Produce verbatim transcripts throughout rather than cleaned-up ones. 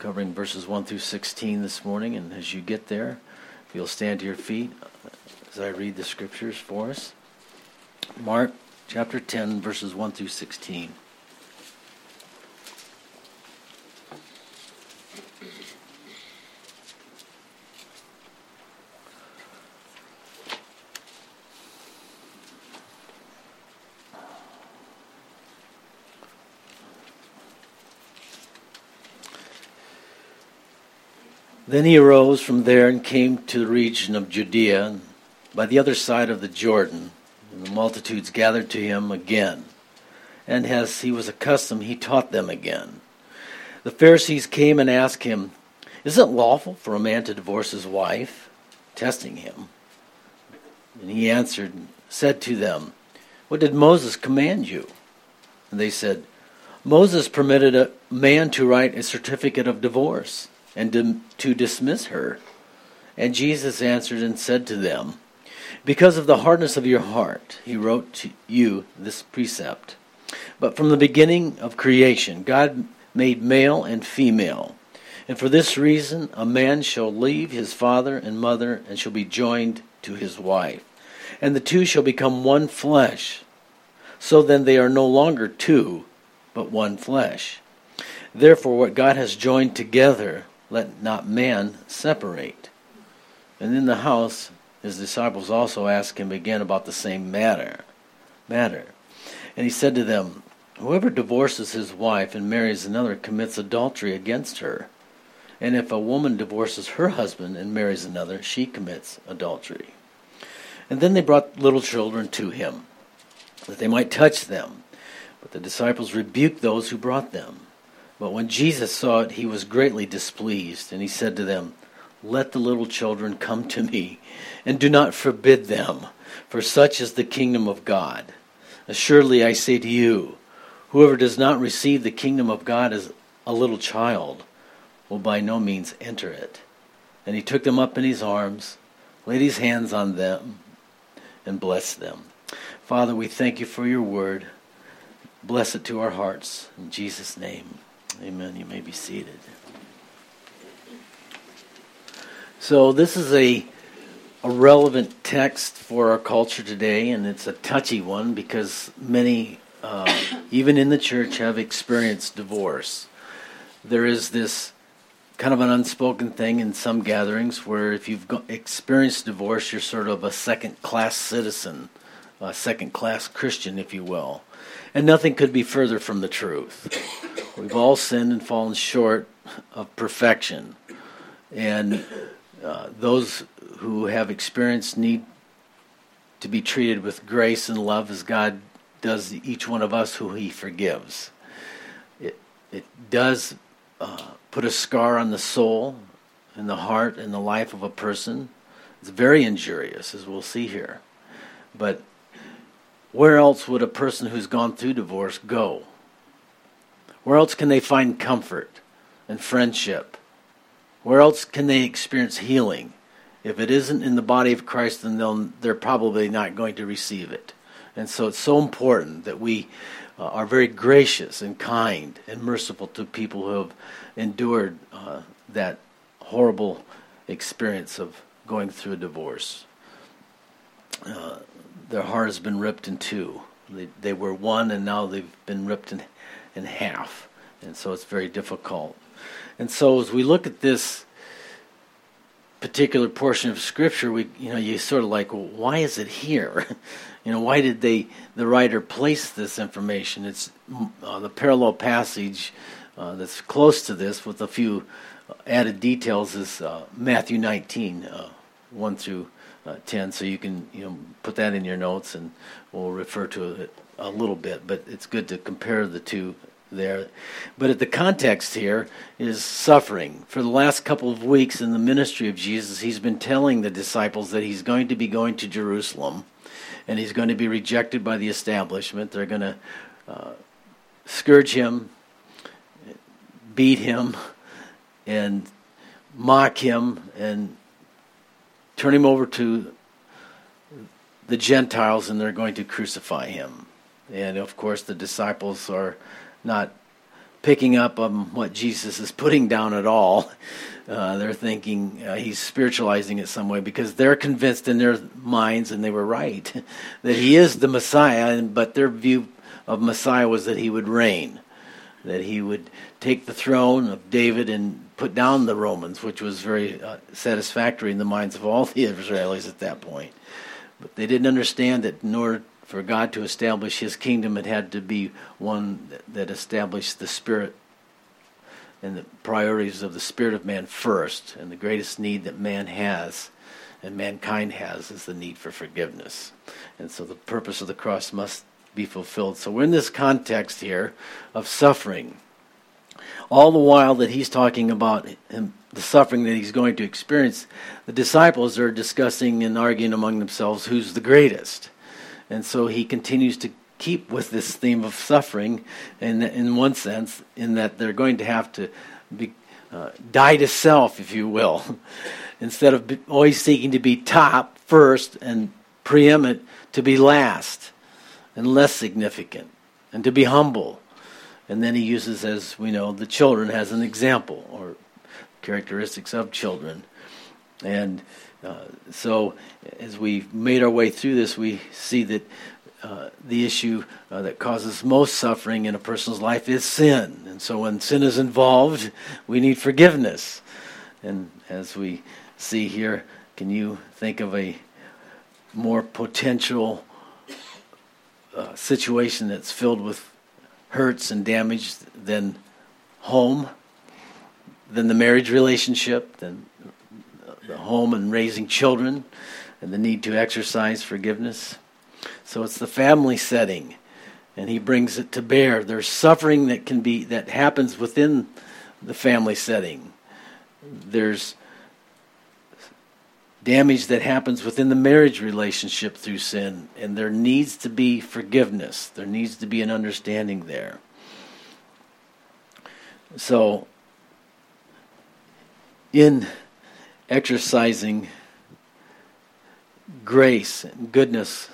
covering verses one through sixteen this morning, and as you get there, if you'll stand to your feet as I read the scriptures for us. Mark chapter ten, verses one through sixteen. Then he arose from there and came to the region of Judea by the other side of the Jordan, and the multitudes gathered to him again. And as he was accustomed, he taught them again. The Pharisees came and asked him, "Is it lawful for a man to divorce his wife?" Testing him. And he answered, said to them, "What did Moses command you?" And they said, "Moses permitted a man to write a certificate of divorce, and to dismiss her." And Jesus answered and said to them, "Because of the hardness of your heart, he wrote to you this precept. But from the beginning of creation, God made male and female. And for this reason, a man shall leave his father and mother and shall be joined to his wife, and the two shall become one flesh. So then they are no longer two, but one flesh. Therefore, what God has joined together, let not man separate." And in the house, his disciples also asked him again about the same matter. matter. And he said to them, "Whoever divorces his wife and marries another commits adultery against her. And if a woman divorces her husband and marries another, she commits adultery." And then they brought little children to him, that they might touch them. But the disciples rebuked those who brought them. But when Jesus saw it, he was greatly displeased, and he said to them, "Let the little children come to me, and do not forbid them, for such is the kingdom of God. Assuredly I say to you, whoever does not receive the kingdom of God as a little child will by no means enter it." And he took them up in his arms, laid his hands on them, and blessed them. Father, we thank you for your word. Bless it to our hearts, in Jesus' name. Amen. You may be seated. So this is a, a relevant text for our culture today, and it's a touchy one because many, uh, even in the church, have experienced divorce. There is this kind of an unspoken thing in some gatherings where if you've go- experienced divorce, you're sort of a second-class citizen, a second-class Christian, if you will. And nothing could be further from the truth. We've all sinned and fallen short of perfection. And uh, those who have experienced need to be treated with grace and love as God does each one of us who he forgives. It, it does uh, put a scar on the soul and the heart and the life of a person. It's very injurious, as we'll see here. But where else would a person who's gone through divorce go? Where else can they find comfort and friendship? Where else can they experience healing? If it isn't in the body of Christ, then they'll, they're probably not going to receive it. And so it's so important that we uh, are very gracious and kind and merciful to people who have endured uh, that horrible experience of going through a divorce. Uh, their heart has been ripped in two. They, they were one, and now they've been ripped in in half, and so it's very difficult. And so as we look at this particular portion of scripture, we you know you sort of like, well, why is it here? you know why did they the writer place this information? It's uh, the parallel passage uh, that's close to this with a few added details is uh, Matthew nineteen uh, one through uh, ten, so you can you know put that in your notes and we'll refer to it a little bit, but it's good to compare the two there. But the context here is suffering. For the last couple of weeks in the ministry of Jesus, he's been telling the disciples that he's going to be going to Jerusalem, and he's going to be rejected by the establishment. They're going to uh, scourge him, beat him, and mock him, and turn him over to the Gentiles, and they're going to crucify him. And, of course, the disciples are not picking up on what Jesus is putting down at all. Uh, they're thinking uh, he's spiritualizing it some way, because they're convinced in their minds, and they were right, that he is the Messiah, but their view of Messiah was that he would reign, that he would take the throne of David and put down the Romans, which was very uh, satisfactory in the minds of all the Israelis at that point. But they didn't understand that in order for God to establish his kingdom, it had to be one that established the spirit and the priorities of the spirit of man first. And the greatest need that man has and mankind has is the need for forgiveness. And so the purpose of the cross must be fulfilled. So we're in this context here of suffering. All the while that he's talking about him, the suffering that he's going to experience, the disciples are discussing and arguing among themselves who's the greatest. And so he continues to keep with this theme of suffering in, in one sense, in that they're going to have to be, uh, die to self, if you will, instead of be, always seeking to be top first and preeminent, to be last and less significant, and to be humble. And then he uses, as we know, the children as an example, or characteristics of children. And Uh, so as we made our way through this, we see that uh, the issue uh, that causes most suffering in a person's life is sin. And so when sin is involved, we need forgiveness. And as we see here, can you think of a more potential uh, situation that's filled with hurts and damage than home, than the marriage relationship, than the home and raising children, and the need to exercise forgiveness? So it's the family setting, and he brings it to bear. There's suffering that can be that happens within the family setting. There's damage that happens within the marriage relationship through sin, and there needs to be forgiveness. There needs to be an understanding there. So in exercising grace and goodness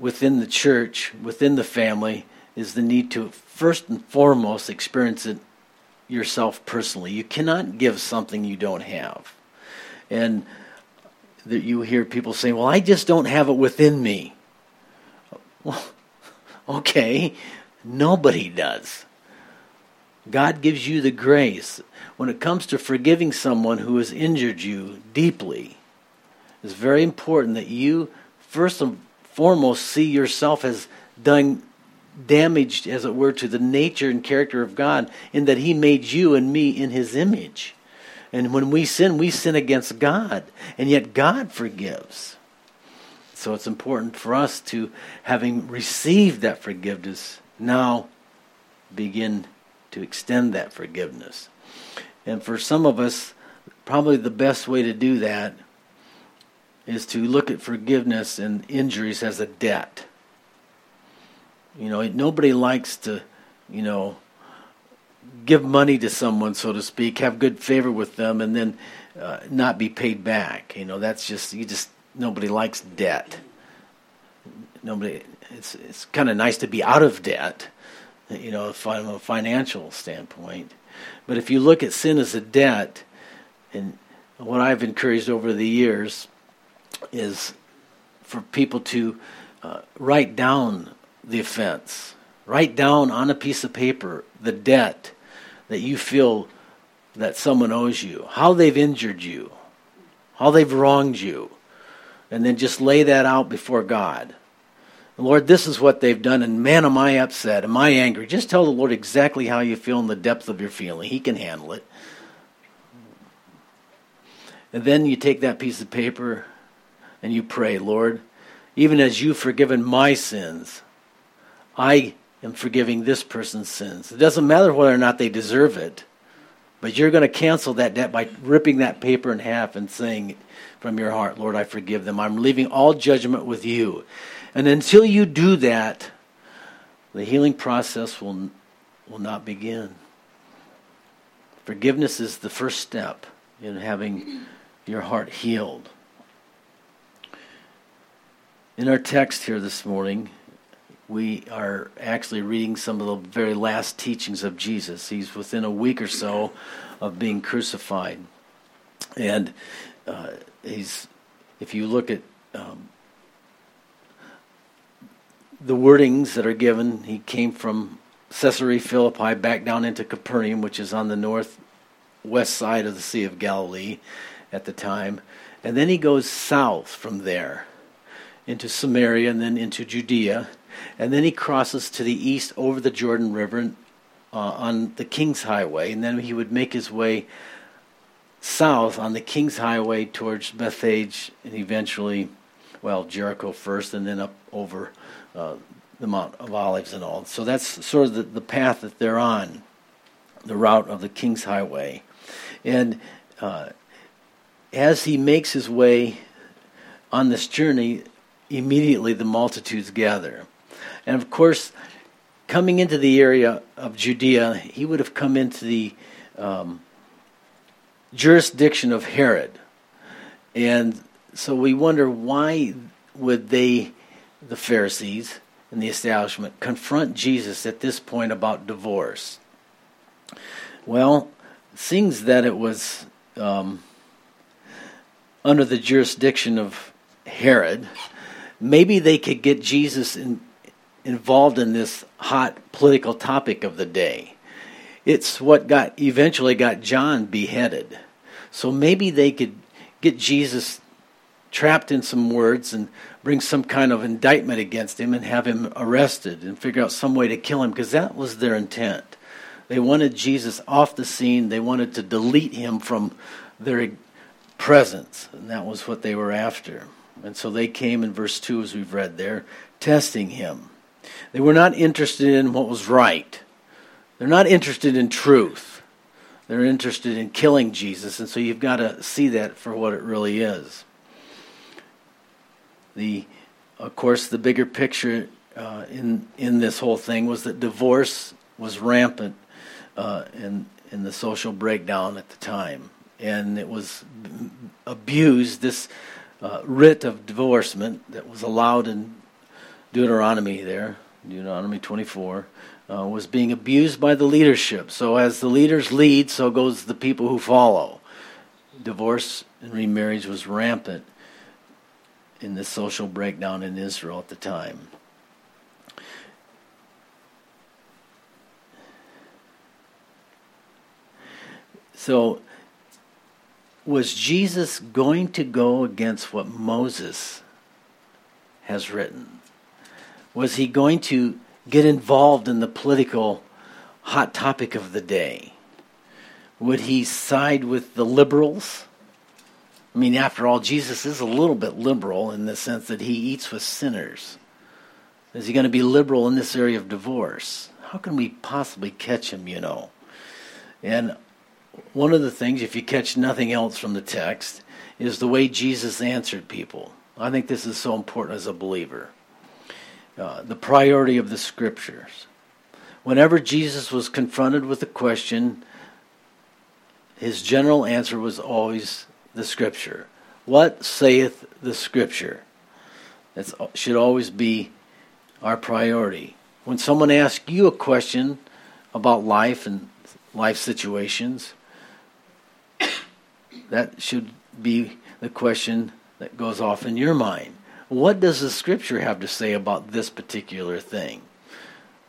within the church, within the family, is the need to first and foremost experience it yourself personally. You cannot give something you don't have. And that you hear people say, well, I just don't have it within me. Well, okay, nobody does. God gives you the grace. When it comes to forgiving someone who has injured you deeply, it's very important that you first and foremost see yourself as done damaged, as it were, to the nature and character of God, in that he made you and me in his image. And when we sin, we sin against God, and yet God forgives. So it's important for us to, having received that forgiveness, now begin to extend that forgiveness. And for some of us, probably the best way to do that is to look at forgiveness and injuries as a debt. You know, nobody likes to, you know, give money to someone, so to speak, have good favor with them, and then uh, not be paid back. You know, that's just, you just, nobody likes debt. Nobody, it's, it's kind of nice to be out of debt, you know, from a financial standpoint. But if you look at sin as a debt, and what I've encouraged over the years is for people to uh, write down the offense, write down on a piece of paper the debt that you feel that someone owes you, how they've injured you, how they've wronged you, and then just lay that out before God. Lord, this is what they've done, and man, am I upset, am I angry. Just tell the Lord exactly how you feel in the depth of your feeling. He can handle it. And then you take that piece of paper and you pray, Lord, even as you've forgiven my sins, I am forgiving this person's sins. It doesn't matter whether or not they deserve it, but you're going to cancel that debt by ripping that paper in half and saying from your heart, Lord, I forgive them. I'm leaving all judgment with you. And until you do that, the healing process will will not begin. Forgiveness is the first step in having your heart healed. In our text here this morning, we are actually reading some of the very last teachings of Jesus. He's within a week or so of being crucified. And uh, he's, if you look at um, the wordings that are given, he came from Caesarea Philippi back down into Capernaum, which is on the northwest side of the Sea of Galilee at the time. And then he goes south from there into Samaria and then into Judea. And then he crosses to the east over the Jordan River uh, on the King's Highway. And then he would make his way south on the King's Highway towards Bethage and eventually, well, Jericho first and then up over uh, the Mount of Olives and all. So that's sort of the, the path that they're on, the route of the King's Highway. And uh, as he makes his way on this journey, immediately the multitudes gather. And of course, coming into the area of Judea, he would have come into the um, jurisdiction of Herod. And so we wonder, why would they, the Pharisees and the establishment, confront Jesus at this point about divorce? Well, seeing that it was um, under the jurisdiction of Herod, maybe they could get Jesus in involved in this hot political topic of the day. It's what got eventually got John beheaded. So maybe they could get Jesus trapped in some words and bring some kind of indictment against him and have him arrested and figure out some way to kill him, because that was their intent. They wanted Jesus off the scene. They wanted to delete him from their presence, and that was what they were after. And so they came in verse two, as we've read there, testing him. They were not interested in what was right. They're not interested in truth. They're interested in killing Jesus, and so you've got to see that for what it really is. The, of course, the bigger picture uh, in in this whole thing was that divorce was rampant uh, in in the social breakdown at the time, and it was abused. This uh, writ of divorcement that was allowed in Deuteronomy there, Deuteronomy twenty-four, uh, was being abused by the leadership. So as the leaders lead, so goes the people who follow. Divorce and remarriage was rampant in the social breakdown in Israel at the time. So was Jesus going to go against what Moses has written? Was he going to get involved in the political hot topic of the day? Would he side with the liberals? I mean, after all, Jesus is a little bit liberal in the sense that he eats with sinners. Is he going to be liberal in this area of divorce? How can we possibly catch him, you know? And one of the things, if you catch nothing else from the text, is the way Jesus answered people. I think this is so important as a believer. Uh, the priority of the Scriptures. Whenever Jesus was confronted with a question, his general answer was always the Scripture. What saith the Scripture? That should always be our priority. When someone asks you a question about life and life situations, that should be the question that goes off in your mind. What does the Scripture have to say about this particular thing?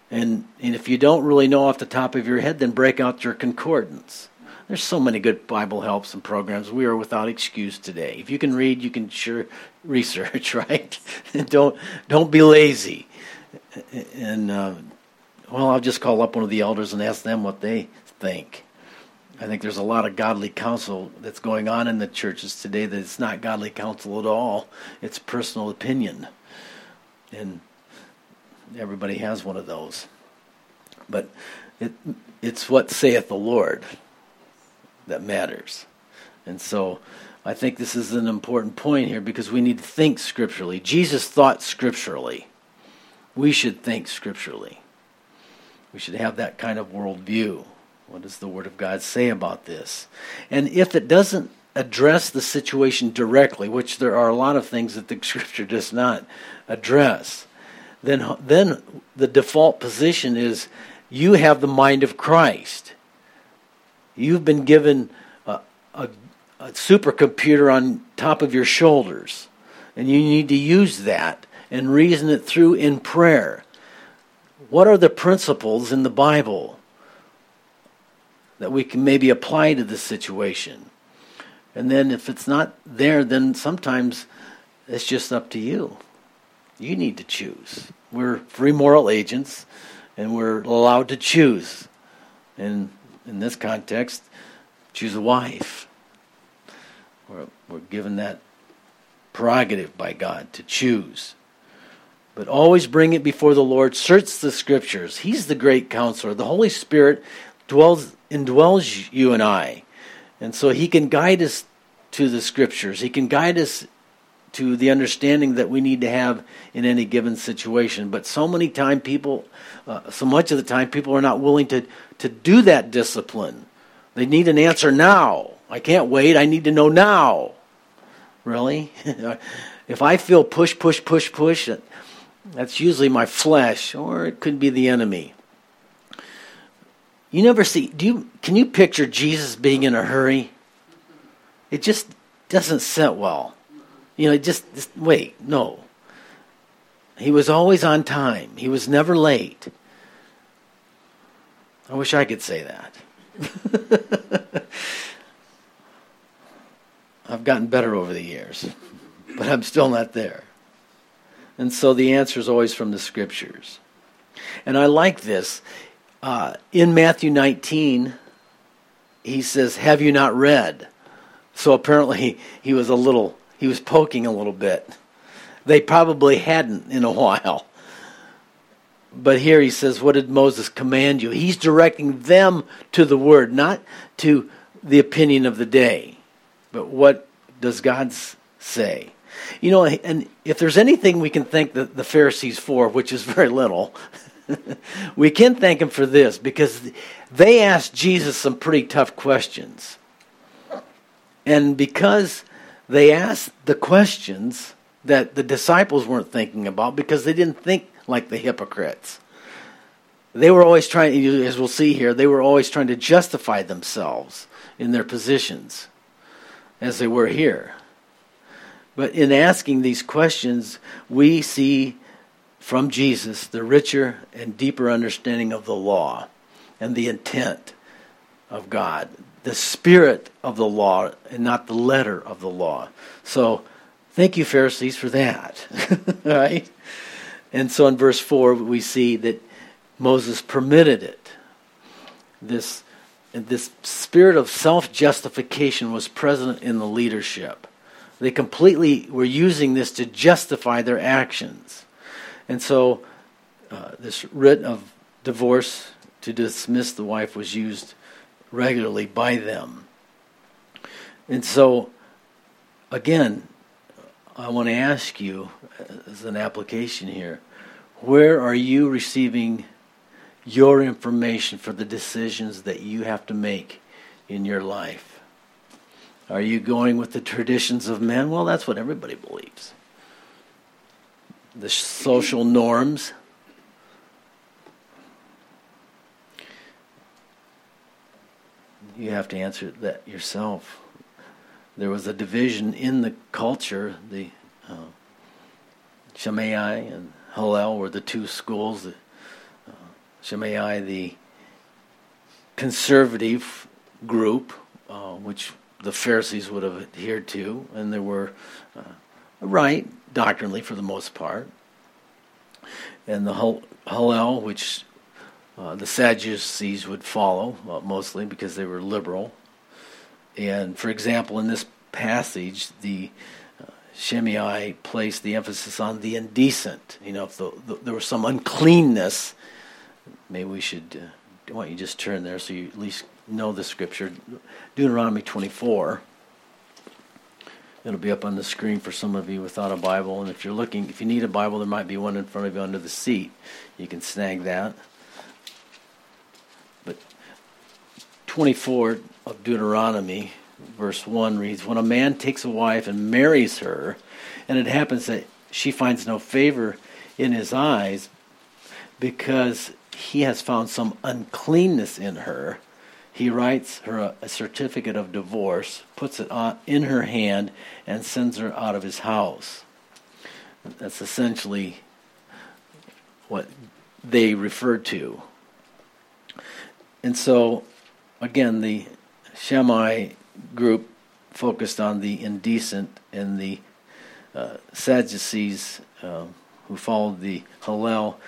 And and if you don't really know off the top of your head, then break out your concordance. There's so many good Bible helps and programs. We are without excuse today. If you can read, you can sure research, right? don't don't be lazy. And uh, well, I'll just call up one of the elders and ask them what they think. I think there's a lot of godly counsel that's going on in the churches today that it's not godly counsel at all. It's personal opinion. And everybody has one of those. But it it's what saith the Lord that matters. And so I think this is an important point here, because we need to think scripturally. Jesus thought scripturally. We should think scripturally. We should have that kind of worldview. What does the Word of God say about this? And if it doesn't address the situation directly, which there are a lot of things that the Scripture does not address, then then the default position is you have the mind of Christ. You've been given a, a, a supercomputer on top of your shoulders, and you need to use that and reason it through in prayer. What are the principles in the Bible that we can maybe apply to this situation? And then if it's not there, then sometimes it's just up to you. You need to choose. We're free moral agents, and we're allowed to choose. And in this context, choose a wife. We're, we're given that prerogative by God to choose. But always bring it before the Lord. Search the Scriptures. He's the great counselor. The Holy Spirit dwells indwells you and I. And so He can guide us to the Scriptures. He can guide us to the understanding that we need to have in any given situation. But so many time people, uh, so much of the time, people are not willing to, to do that discipline. They need an answer now. I can't wait. I need to know now. Really? If I feel push, push, push, push, that's usually my flesh, or it could be the enemy. You never see, do you, can you picture Jesus being in a hurry? It just doesn't sit well. You know, just, just wait, no. He was always on time. He was never late. I wish I could say that. I've gotten better over the years, but I'm still not there. And so the answer is always from the Scriptures. And I like this. Uh, in Matthew nineteen, he says, "Have you not read?" So apparently he was a little... He was poking a little bit. They probably hadn't in a while. But here he says, what did Moses command you? He's directing them to the Word, not to the opinion of the day. But what does God say? You know, and if there's anything we can thank the, the Pharisees for, which is very little, we can thank them for this, because they asked Jesus some pretty tough questions. And because... they asked the questions that the disciples weren't thinking about, because they didn't think like the hypocrites. They were always trying, as we'll see here, they were always trying to justify themselves in their positions, as they were here. But in asking these questions, we see from Jesus the richer and deeper understanding of the law and the intent of God, the spirit of the law and not the letter of the law. So thank you, Pharisees, for that. All right? And so in verse four, we see that Moses permitted it. This, this spirit of self-justification was present in the leadership. They completely were using this to justify their actions. And so uh, this writ of divorce to dismiss the wife was used regularly by them. And so, again, I want to ask you, as an application here, where are you receiving your information for the decisions that you have to make in your life? Are you going with the traditions of men? Well, that's what everybody believes. The social norms. You have to answer that yourself. There was a division in the culture. The uh, Shammai and Hillel were the two schools. The, uh, Shammai, the conservative group, uh, which the Pharisees would have adhered to, and they were uh, right doctrinally for the most part. And the Hillel, which Uh, the Sadducees would follow, uh, mostly because they were liberal. And for example, in this passage, the uh, Shammai placed the emphasis on the indecent. You know, if the, the, there was some uncleanness, maybe we should, uh, why don't you just turn there so you at least know the Scripture. Deuteronomy twenty-four. It'll be up on the screen for some of you without a Bible. And if you're looking, if you need a Bible, there might be one in front of you under the seat. You can snag that. twenty-four of Deuteronomy, verse one reads, "When a man takes a wife and marries her, and it happens that she finds no favor in his eyes because he has found some uncleanness in her. He writes her a, a certificate of divorce, puts it on, in her hand, and sends her out of his house. That's essentially what they referred to. And so, again, the Shammai group focused on the indecent, and the uh, Sadducees uh, who followed the Hillel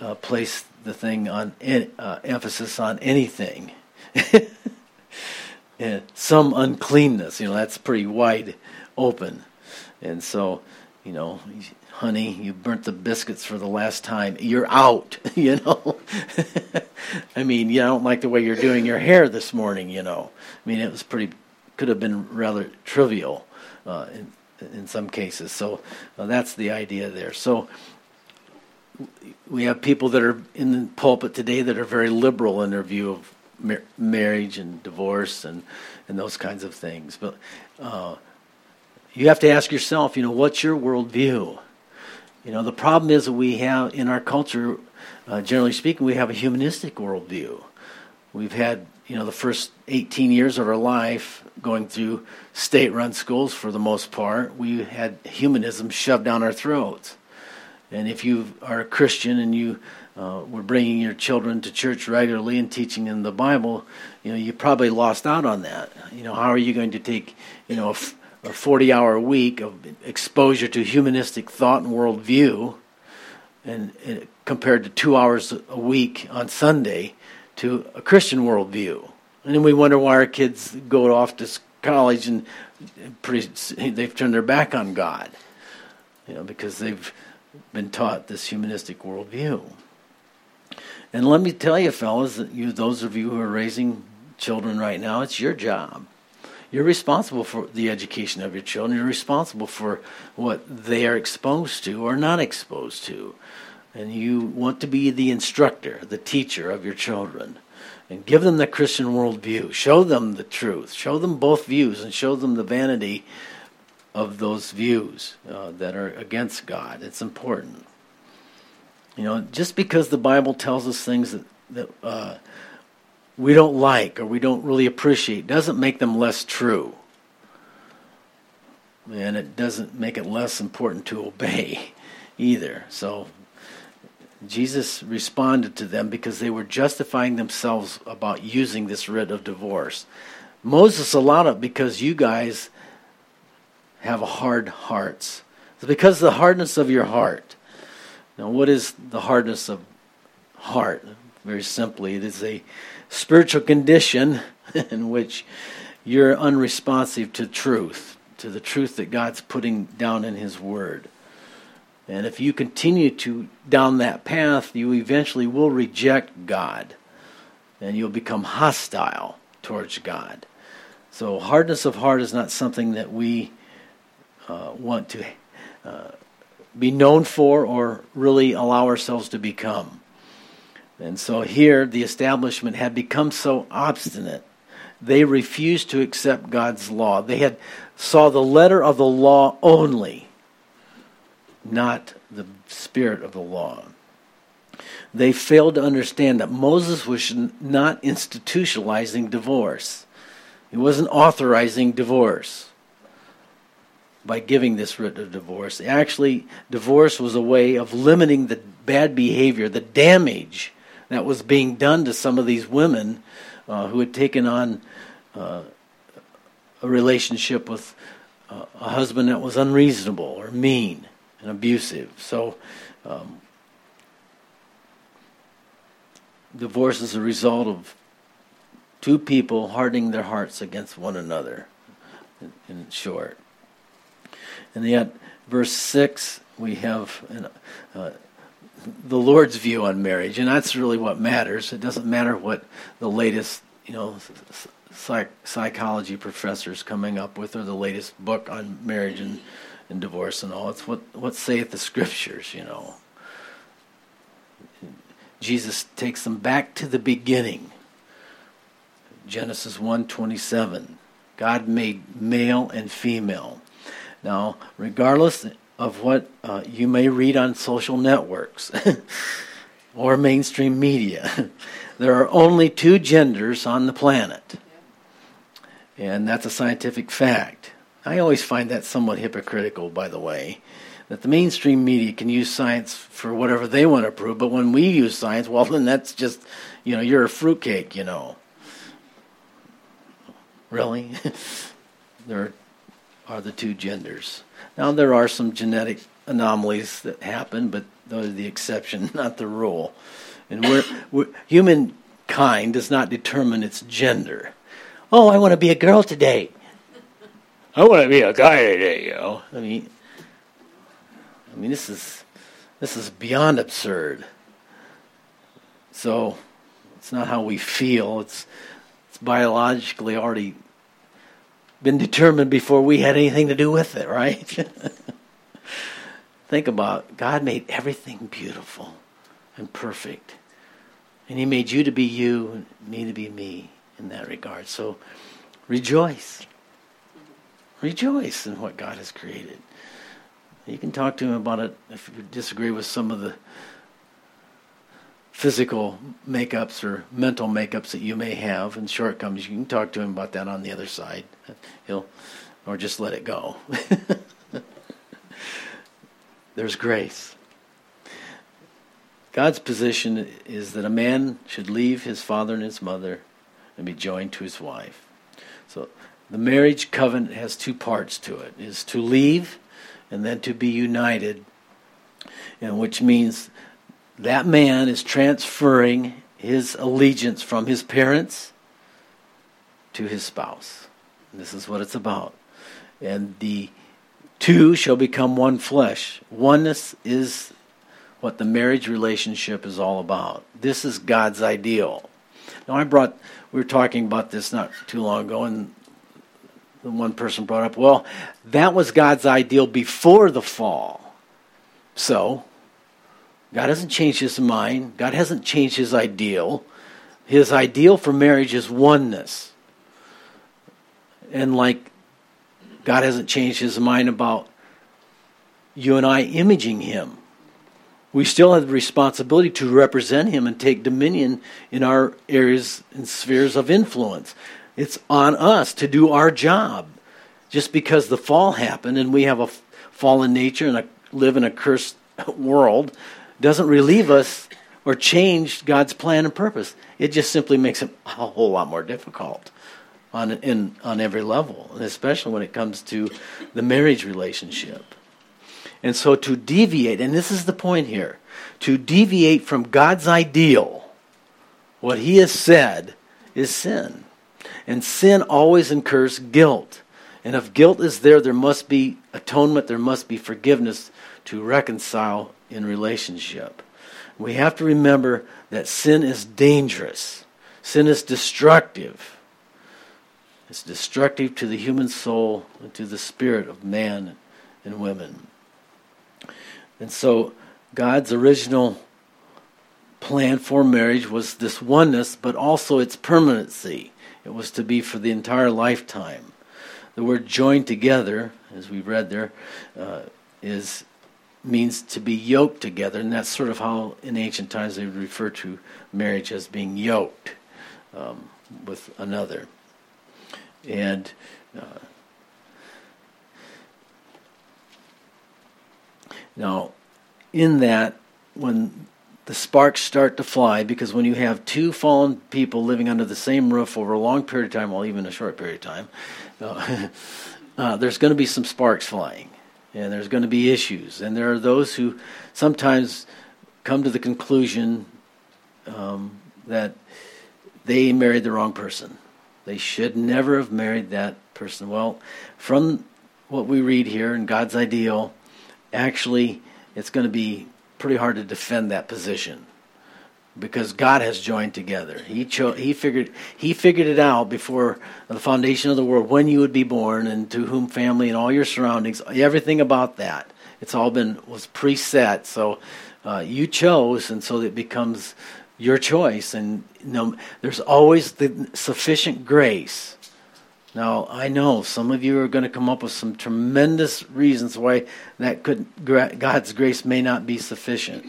uh, placed the thing on en- uh, emphasis on anything. And some uncleanness, you know, that's pretty wide open. And so, you know, honey, you burnt the biscuits for the last time. You're out, you know. I mean, yeah, I don't like the way you're doing your hair this morning, you know. I mean, it was pretty, could have been rather trivial uh, in, in some cases. So uh, that's the idea there. So we have people that are in the pulpit today that are very liberal in their view of mar- marriage and divorce and, and those kinds of things. But uh, you have to ask yourself, you know, what's your worldview? You know, the problem is that we have, in our culture, uh, generally speaking, we have a humanistic worldview. We've had, you know, the first eighteen years of our life going through state-run schools for the most part, we had humanism shoved down our throats. And if you are a Christian and you uh, were bringing your children to church regularly and teaching them the Bible, you know, you probably lost out on that. You know, how are you going to take, you know, a f- a forty-hour week of exposure to humanistic thought and worldview, and, and compared to two hours a week on Sunday to a Christian worldview? And then we wonder why our kids go off to college and pretty, they've turned their back on God, you know, because they've been taught this humanistic worldview. And let me tell you, fellas, that you, those of you who are raising children right now, it's your job. You're responsible for the education of your children. You're responsible for what they are exposed to or not exposed to. And you want to be the instructor, the teacher of your children. And give them the Christian worldview. Show them the truth. Show them both views and show them the vanity of those views uh, that are against God. It's important. You know, just because the Bible tells us things that... that uh, we don't like or we don't really appreciate doesn't make them less true. And it doesn't make it less important to obey either. So Jesus responded to them because they were justifying themselves about using this writ of divorce. Moses allowed it because you guys have hard hearts. It's because of the hardness of your heart. Now, what is the hardness of heart? Very simply, it is a spiritual condition in which you're unresponsive to truth, to the truth that God's putting down in His Word. And if you continue to down that path, you eventually will reject God, and you'll become hostile towards God. So hardness of heart is not something that we uh, want to uh, be known for or really allow ourselves to become. And so here, the establishment had become so obstinate. They refused to accept God's law. They had saw the letter of the law only, not the spirit of the law. They failed to understand that Moses was not institutionalizing divorce. He wasn't authorizing divorce by giving this writ of divorce. Actually, divorce was a way of limiting the bad behavior, the damage that was being done to some of these women uh, who had taken on uh, a relationship with uh, a husband that was unreasonable or mean and abusive. So um, divorce is a result of two people hardening their hearts against one another, in, in short. And yet, verse six, we have... An, uh, the Lord's view on marriage, and that's really what matters. It doesn't matter what the latest, you know, psych- psychology professors coming up with, or the latest book on marriage and, and divorce and all. It's what what saith the Scriptures, you know. Jesus takes them back to the beginning. Genesis one twenty-seven. God made male and female. Now, regardless of what uh, you may read on social networks or mainstream media. There are only two genders on the planet. And that's a scientific fact. I always find that somewhat hypocritical, by the way, that the mainstream media can use science for whatever they want to prove, but when we use science, well, then that's just, you know, you're a fruitcake, you know. Really? There are the two genders. Now, there are some genetic anomalies that happen, but those are the exception, not the rule. And we're, we're, humankind does not determine its gender. Oh, I want to be a girl today. I want to be a guy today, you know. I mean, I mean, this is this is beyond absurd. So, it's not how we feel. It's it's biologically already been determined before we had anything to do with it, right? Think about it. God made everything beautiful and perfect, and He made you to be you, and me to be me in that regard. So, rejoice. Rejoice in what God has created. You can talk to him about it if you disagree with some of the physical makeups or mental makeups that you may have and shortcomings. You can talk to him about that on the other side. He'll, or just let it go. There's grace. God's position is that a man should leave his father and his mother and be joined to his wife. So the marriage covenant has two parts to it. It is to leave and then to be united, and which means that man is transferring his allegiance from his parents to his spouse. And this is what it's about. And the two shall become one flesh. Oneness is what the marriage relationship is all about. This is God's ideal. Now I brought, we were talking about this not too long ago, and one person brought up, well, that was God's ideal before the fall. So, God hasn't changed his mind. God hasn't changed his ideal. His ideal for marriage is oneness. And like God hasn't changed his mind about you and I imaging him, we still have the responsibility to represent him and take dominion in our areas and spheres of influence. It's on us to do our job. Just because the fall happened and we have a fallen nature and a, live in a cursed world doesn't relieve us or change God's plan and purpose. It just simply makes it a whole lot more difficult on in, on every level, and especially when it comes to the marriage relationship. And so to deviate, and this is the point here, to deviate from God's ideal, what he has said, is sin. And sin always incurs guilt. And if guilt is there, there must be atonement, there must be forgiveness to reconcile in relationship. We have to remember that sin is dangerous. Sin is destructive. It's destructive to the human soul and to the spirit of man and women. And so God's original plan for marriage was this oneness, but also its permanency. It was to be for the entire lifetime. The word joined together, as we read there, uh, is means to be yoked together, and that's sort of how in ancient times they would refer to marriage as being yoked um, with another. And uh, now, in that, when the sparks start to fly, because when you have two fallen people living under the same roof over a long period of time, well, even a short period of time, uh, uh, there's going to be some sparks flying, and there's going to be issues. And there are those who sometimes come to the conclusion um, that they married the wrong person. They should never have married that person. Well, from what we read here in God's ideal, actually, it's going to be pretty hard to defend that position because God has joined together. He cho- he figured he figured it out before the foundation of the world when you would be born and to whom family and all your surroundings, everything about that. It's all been was preset. So uh, you chose, and so it becomes your choice. And you know, there's always the sufficient grace Now, I know some of you are going to come up with some tremendous reasons why that could God's grace may not be sufficient.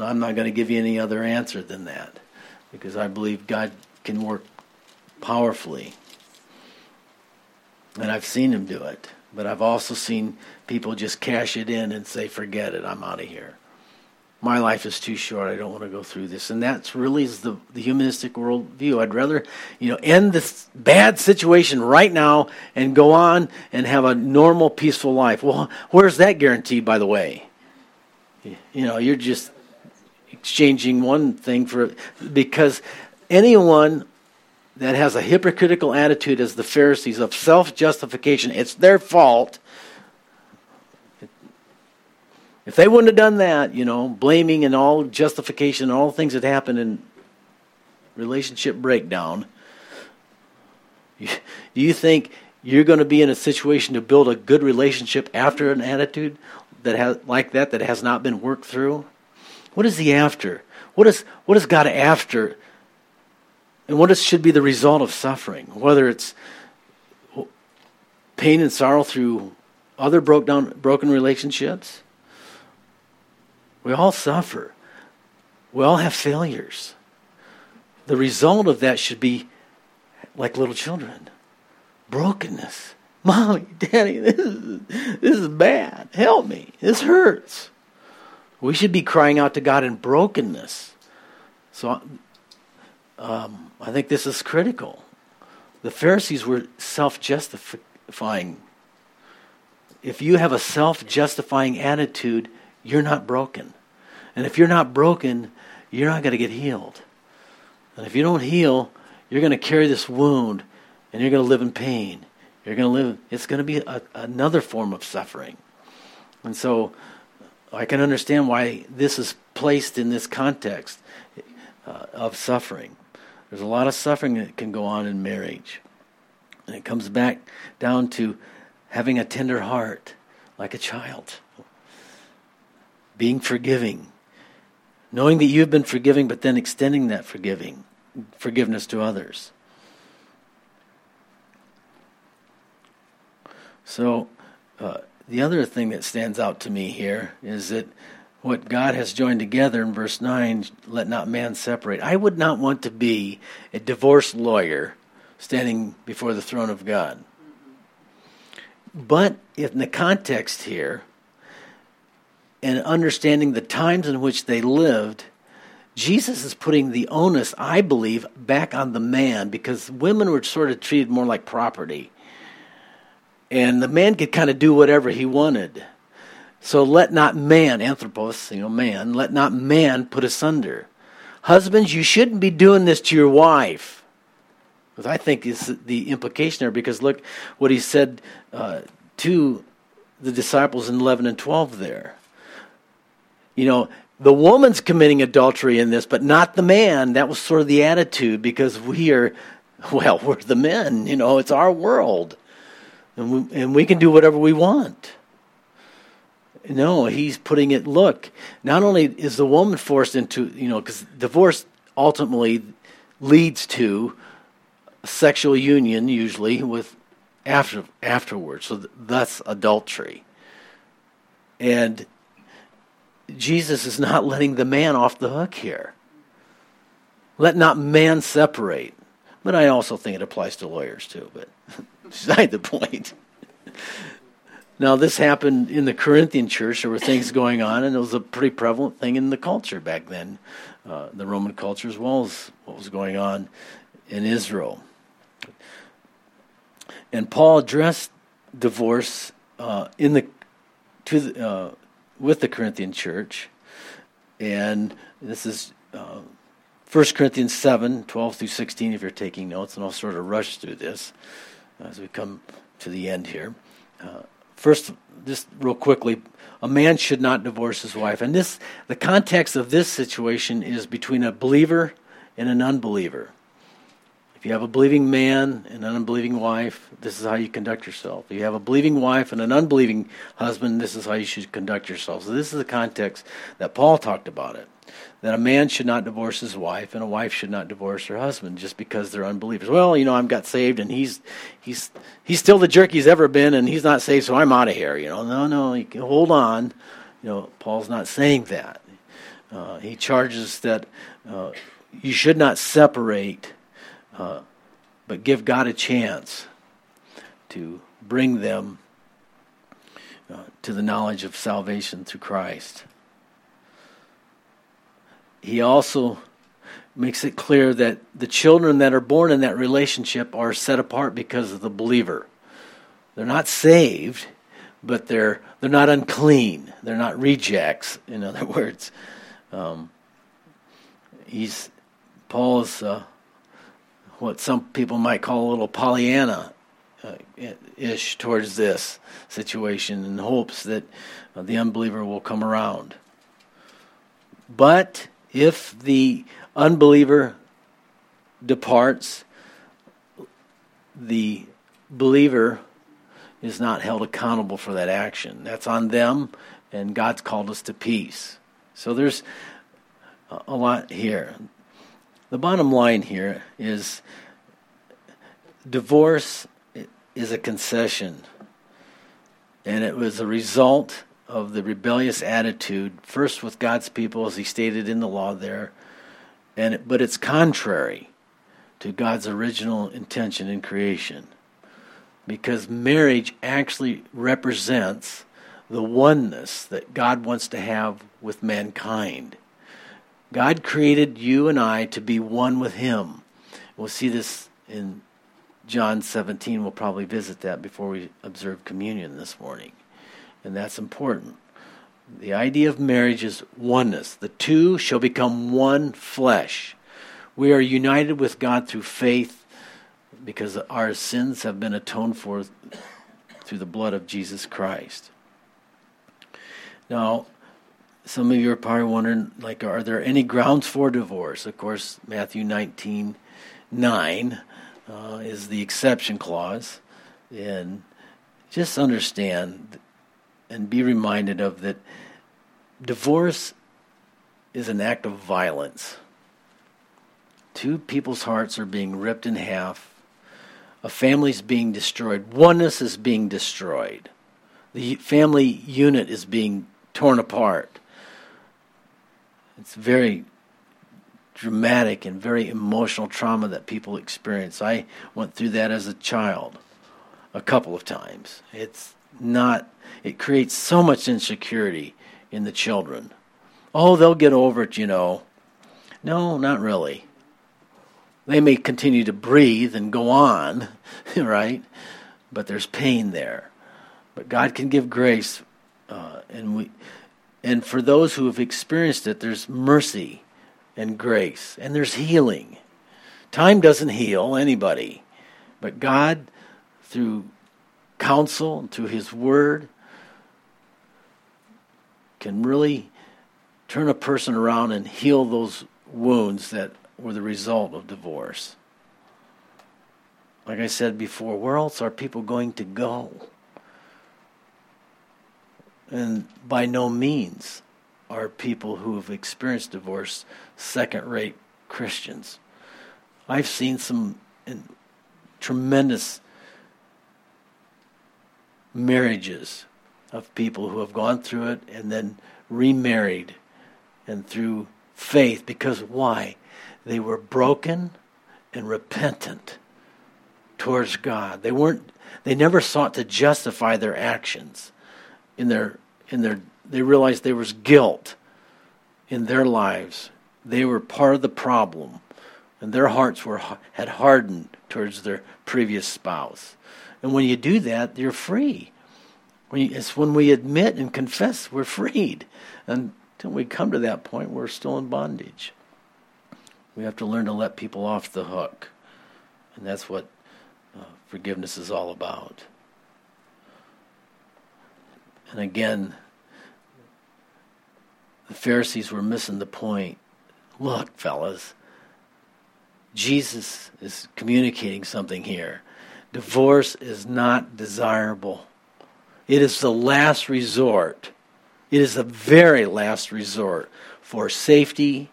I'm not going to give you any other answer than that, because I believe God can work powerfully. And I've seen Him do it. But I've also seen people just cash it in and say, forget it, I'm out of here. My life is too short, I don't want to go through this. And that's really is the, the humanistic worldview. I'd rather, you know, end this bad situation right now and go on and have a normal, peaceful life. Well, where's that guarantee, by the way? You know, you're just exchanging one thing for... Because anyone that has a hypocritical attitude as the Pharisees of self-justification, it's their fault. If they wouldn't have done that, you know, blaming and all justification and all the things that happen in relationship breakdown, do you think you're going to be in a situation to build a good relationship after an attitude that has, like that that has not been worked through? What is He after? What is what is God after? And what is, should be the result of suffering? Whether it's pain and sorrow through other broke down, broken relationships. We all suffer. We all have failures. The result of that should be like little children. Brokenness. Mommy, Daddy, this is, this is bad. Help me. This hurts. We should be crying out to God in brokenness. So... Um, I think this is critical. The Pharisees were self-justifying. If you have a self-justifying attitude, you're not broken. And if you're not broken, you're not going to get healed. And if you don't heal, you're going to carry this wound, and you're going to live in pain. You're going to live. It's going to be a, another form of suffering. And so I can understand why this is placed in this context uh, of suffering. There's a lot of suffering that can go on in marriage. And it comes back down to having a tender heart, like a child. Being forgiving. Knowing that you've been forgiving, but then extending that forgiving, forgiveness to others. So, uh, the other thing that stands out to me here is that what God has joined together in verse nine, let not man separate. I would not want to be a divorce lawyer standing before the throne of God. But in the context here, and understanding the times in which they lived, Jesus is putting the onus, I believe, back on the man, because women were sort of treated more like property. And the man could kind of do whatever he wanted. So let not man, anthropos, you know, man, let not man put asunder. Husbands, you shouldn't be doing this to your wife. Because I think is the implication there, because look what He said uh, to the disciples in eleven and twelve there. You know, the woman's committing adultery in this, but not the man. That was sort of the attitude, because we are, well, we're the men, you know, it's our world. And we, and we can do whatever we want. No, He's putting it, look, not only is the woman forced into, you know, because divorce ultimately leads to sexual union, usually, with after afterwards. So that's adultery. And Jesus is not letting the man off the hook here. Let not man separate. But I also think it applies to lawyers, too, but beside the point. Now, this happened in the Corinthian church. There were things going on, and it was a pretty prevalent thing in the culture back then, uh, the Roman culture as well as what was going on in Israel. And Paul addressed divorce uh, in the to the, uh, with the Corinthian church, and this is uh, First Corinthians seven, twelve through sixteen, if you're taking notes, and I'll sort of rush through this as we come to the end here. Uh, First, just real quickly, a man should not divorce his wife. And this, the context of this situation is between a believer and an unbeliever. If you have a believing man and an unbelieving wife, this is how you conduct yourself. If you have a believing wife and an unbelieving husband, this is how you should conduct yourself. So this is the context that Paul talked about it, that a man should not divorce his wife and a wife should not divorce her husband just because they're unbelievers. Well, you know, I've got saved and he's he's he's still the jerk he's ever been and he's not saved, so I'm out of here. You know, no, no, you can hold on. You know, Paul's not saying that. Uh, he charges that uh, you should not separate, uh, but give God a chance to bring them uh, to the knowledge of salvation through Christ. He also makes it clear that the children that are born in that relationship are set apart because of the believer. They're not saved, but they're they're not unclean. They're not rejects, in other words. Um, he's Paul is uh, what some people might call a little Pollyanna-ish towards this situation, in hopes that uh, the unbeliever will come around. But if the unbeliever departs, the believer is not held accountable for that action. That's on them, and God's called us to peace. So there's a lot here. The bottom line here is divorce is a concession, and it was a result of the rebellious attitude, first with God's people, as he stated in the law there, and it, but it's contrary to God's original intention in creation, because marriage actually represents the oneness that God wants to have with mankind. God created you and I to be one with him. We'll see this in John seventeen. We'll probably visit that before we observe communion this morning. And that's important. The idea of marriage is oneness. The two shall become one flesh. We are united with God through faith because our sins have been atoned for through the blood of Jesus Christ. Now, some of you are probably wondering, like, are there any grounds for divorce? Of course, Matthew nineteen nine uh, is the exception clause. And just understand and be reminded of that divorce is an act of violence. Two people's hearts are being ripped in half. A family's being destroyed. Oneness is being destroyed. The family unit is being torn apart. It's very dramatic and very emotional trauma that people experience. I went through that as a child a couple of times. It's not, it creates so much insecurity in the children. Oh, they'll get over it, you know. No, not really. They may continue to breathe and go on, right? But there's pain there. But God can give grace, uh, and we, and for those who have experienced it, there's mercy and grace, and there's healing. Time doesn't heal anybody, but God, through counsel and through his word, can really turn a person around and heal those wounds that were the result of divorce. Like I said before, where else are people going to go? And by no means are people who have experienced divorce second-rate Christians. I've seen some tremendous marriages of people who have gone through it and then remarried, and through faith, because why? They were broken and repentant towards God. They weren't they never sought to justify their actions. In their in their they realized there was guilt in their lives. They were part of the problem, and their hearts were had hardened towards their previous spouse. And when you do that, you're free. When you, it's when we admit and confess, we're freed. And until we come to that point, we're still in bondage. We have to learn to let people off the hook. And that's what uh, forgiveness is all about. And again, the Pharisees were missing the point. Look, fellas, Jesus is communicating something here. Divorce is not desirable. It is the last resort. It is the very last resort for safety,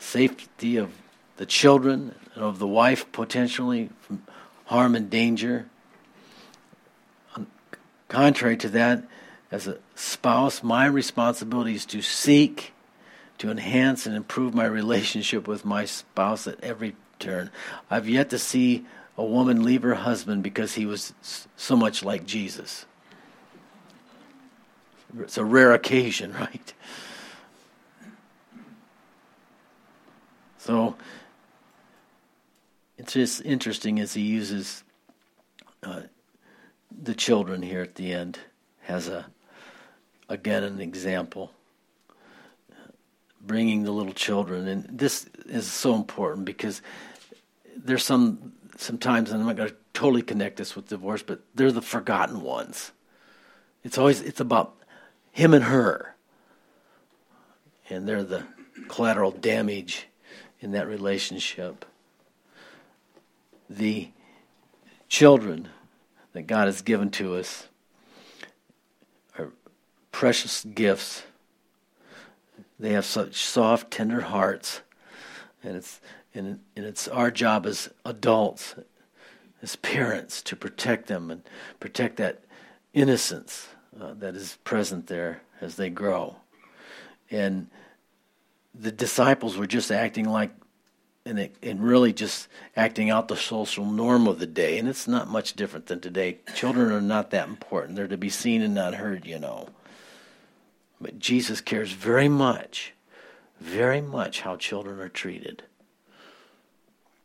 safety of the children and of the wife, potentially from harm and danger. Contrary to that, as a spouse, my responsibility is to seek to enhance and improve my relationship with my spouse at every turn. I've yet to see a woman leave her husband because he was so much like Jesus. It's a rare occasion, right? So, it's just interesting as he uses uh, the children here at the end as a, again, an example. Bringing the little children, and this is so important because there's some sometimes, and I'm not going to totally connect this with divorce, but they're the forgotten ones. It's always it's about him and her, and they're the collateral damage in that relationship. The children that God has given to us are precious gifts. They have such soft, tender hearts, and it's and, and it's our job as adults, as parents, to protect them and protect that innocence uh, that is present there as they grow. And the disciples were just acting like, and it, and really just acting out the social norm of the day, and it's not much different than today. Children are not that important; they're to be seen and not heard, you know. But Jesus cares very much, very much how children are treated.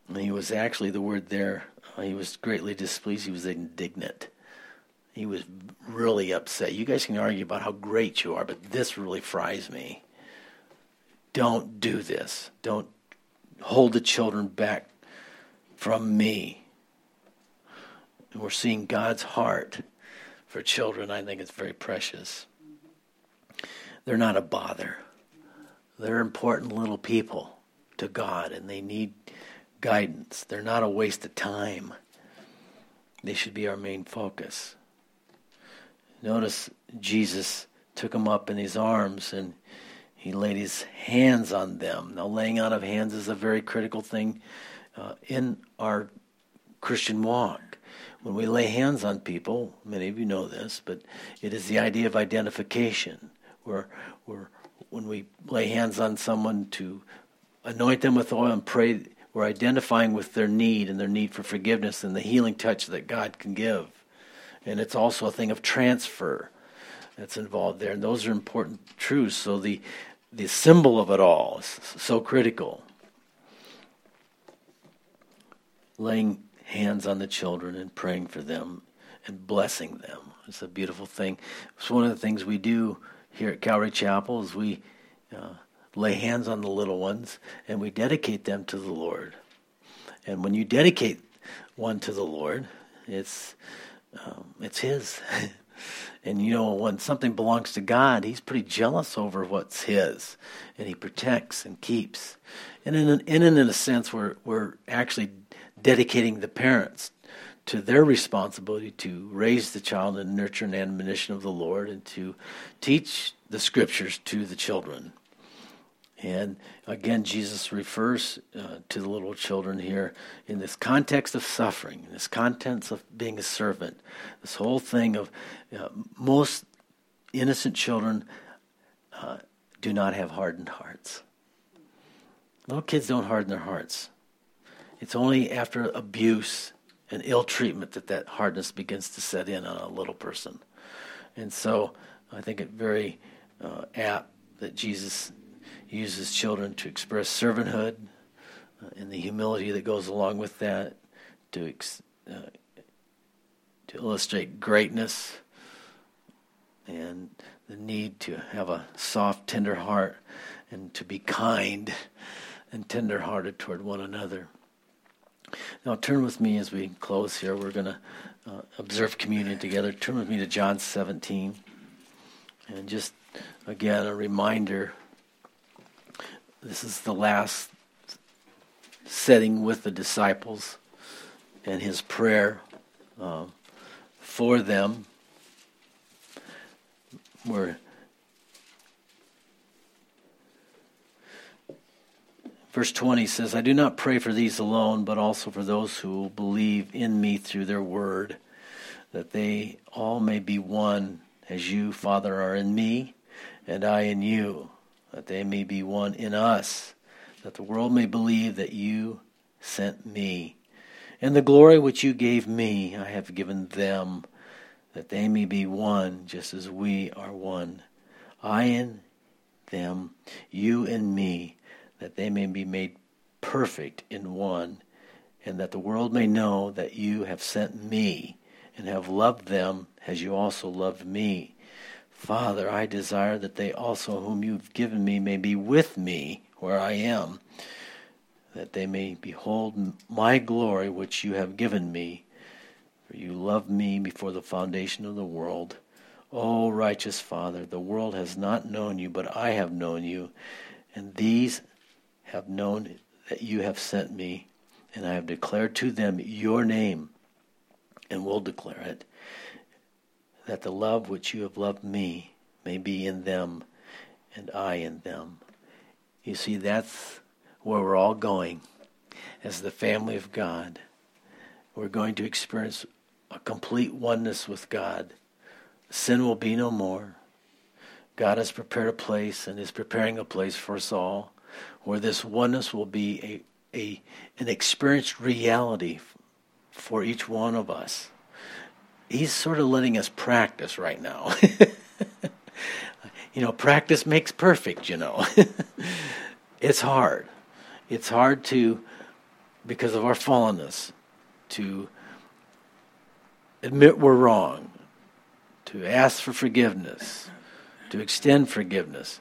And he was actually, the word there, he was greatly displeased. He was indignant. He was really upset. You guys can argue about how great you are, but this really fries me. Don't do this. Don't hold the children back from me. And we're seeing God's heart for children. I think it's very precious. They're not a bother. They're important little people to God, and they need guidance. They're not a waste of time. They should be our main focus. Notice Jesus took them up in his arms, and he laid his hands on them. Now, laying out of hands is a very critical thing uh, in our Christian walk. When we lay hands on people, many of you know this, but it is the idea of identification. We're, we're, when we lay hands on someone to anoint them with oil and pray, we're identifying with their need and their need for forgiveness and the healing touch that God can give. And it's also a thing of transfer that's involved there. And those are important truths. So the, the symbol of it all is so critical. Laying hands on the children and praying for them and blessing them. It's a beautiful thing. It's one of the things we do here at Calvary Chapel is we uh, lay hands on the little ones and we dedicate them to the Lord. And when you dedicate one to the Lord, it's um, it's His. And you know, when something belongs to God, He's pretty jealous over what's His, and He protects and keeps. And in an, in in a sense, we're we're actually dedicating the parents to their responsibility to raise the child in nurture and admonition of the Lord and to teach the Scriptures to the children. And again, Jesus refers uh, to the little children here in this context of suffering, in this context of being a servant, this whole thing of uh, most innocent children uh, do not have hardened hearts. Little kids don't harden their hearts. It's only after abuse and ill treatment that that hardness begins to set in on a little person. And so I think it's very uh, apt that Jesus uses children to express servanthood uh, and the humility that goes along with that, to ex- uh, to illustrate greatness and the need to have a soft, tender heart and to be kind and tender-hearted toward one another. Now turn with me as we close here. We're going to uh, observe communion together. Turn with me to John seventeen. And just, again, a reminder, this is the last setting with the disciples and his prayer uh, for them were verse twenty says, I do not pray for these alone, but also for those who will believe in me through their word, that they all may be one, as you, Father, are in me, and I in you, that they may be one in us, that the world may believe that you sent me. And the glory which you gave me, I have given them, that they may be one, just as we are one. I in them, you in me, that they may be made perfect in one, and that the world may know that you have sent me and have loved them as you also loved me. Father, I desire that they also whom you have given me may be with me where I am, that they may behold my glory which you have given me, for you loved me before the foundation of the world. O righteous Father, the world has not known you, but I have known you, and these have known that you have sent me, and I have declared to them your name, and will declare it, that the love which you have loved me may be in them, and I in them. You see, that's where we're all going as the family of God. We're going to experience a complete oneness with God. Sin will be no more. God has prepared a place and is preparing a place for us all, where this oneness will be a, a an experienced reality for each one of us. He's sort of letting us practice right now. You know, practice makes perfect, you know. It's hard. It's hard to, because of our fallenness, to admit we're wrong, to ask for forgiveness, to extend forgiveness.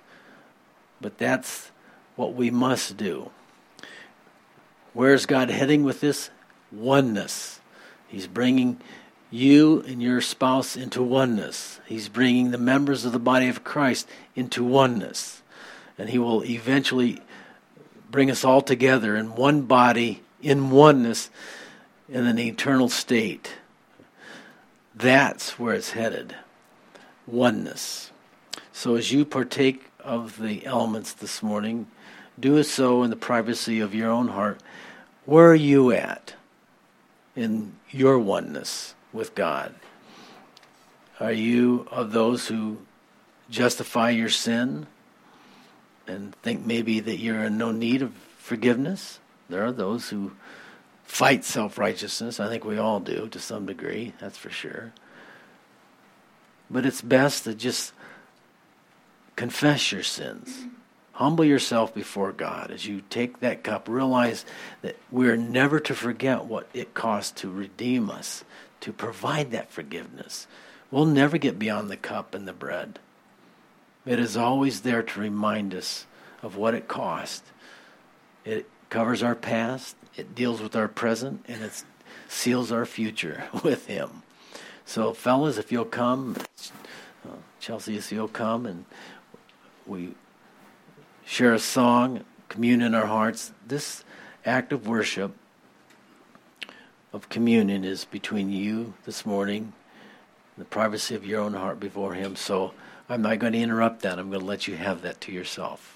But that's what we must do. Where's God heading with this? Oneness. He's bringing you and your spouse into oneness. He's bringing the members of the body of Christ into oneness. And he will eventually bring us all together in one body, in oneness, in an eternal state. That's where it's headed. Oneness. So as you partake of the elements this morning, do so in the privacy of your own heart. Where are you at in your oneness with God? Are you of those who justify your sin and think maybe that you're in no need of forgiveness? There are those who fight self-righteousness. I think we all do to some degree, that's for sure. But it's best to just confess your sins. Humble yourself before God as you take that cup. Realize that we're never to forget what it cost to redeem us, to provide that forgiveness. We'll never get beyond the cup and the bread. It is always there to remind us of what it cost. It covers our past, it deals with our present, and it seals our future with Him. So, fellas, if you'll come, uh, Chelsea, if you'll come, and we share a song, commune in our hearts. This act of worship, of communion, is between you this morning, the privacy of your own heart before Him. So I'm not going to interrupt that. I'm going to let you have that to yourself.